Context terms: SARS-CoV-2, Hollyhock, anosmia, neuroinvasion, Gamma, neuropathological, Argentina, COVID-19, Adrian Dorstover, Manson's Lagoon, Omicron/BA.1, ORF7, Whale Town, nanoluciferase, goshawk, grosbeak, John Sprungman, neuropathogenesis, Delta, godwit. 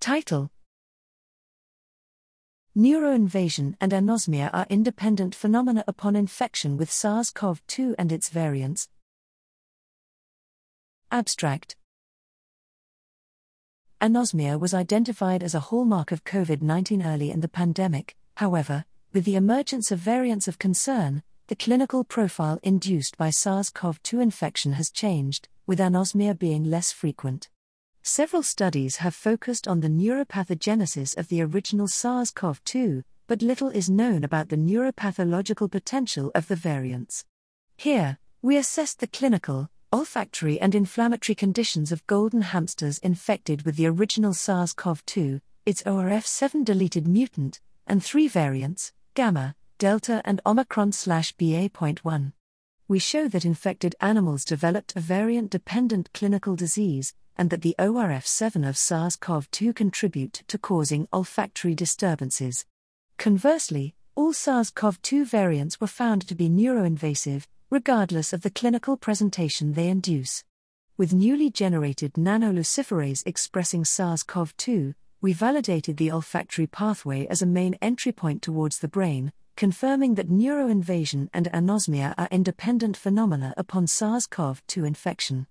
Title: Neuroinvasion and anosmia are independent phenomena upon infection with SARS-CoV-2 and its variants. Abstract: Anosmia was identified as a hallmark of COVID-19 early in the pandemic. However, with the emergence of variants of concern, the clinical profile induced by SARS-CoV-2 infection has changed, with anosmia being less frequent. Several studies have focused on the neuropathogenesis of the original SARS-CoV-2, but little is known about the neuropathological potential of the variants. Here, we assessed the clinical, olfactory and inflammatory conditions of golden hamsters infected with the original SARS-CoV-2, its ORF7 deleted mutant, and three variants, Gamma, Delta and Omicron/BA.1. We show that infected animals developed a variant-dependent clinical disease, and that the ORF7 of SARS-CoV-2 contribute to causing olfactory disturbances. Conversely, all SARS-CoV-2 variants were found to be neuroinvasive, regardless of the clinical presentation they induce. With newly generated nanoluciferase expressing SARS-CoV-2, we validated the olfactory pathway as a main entry point towards the brain, confirming that neuroinvasion and anosmia are independent phenomena upon SARS-CoV-2 infection.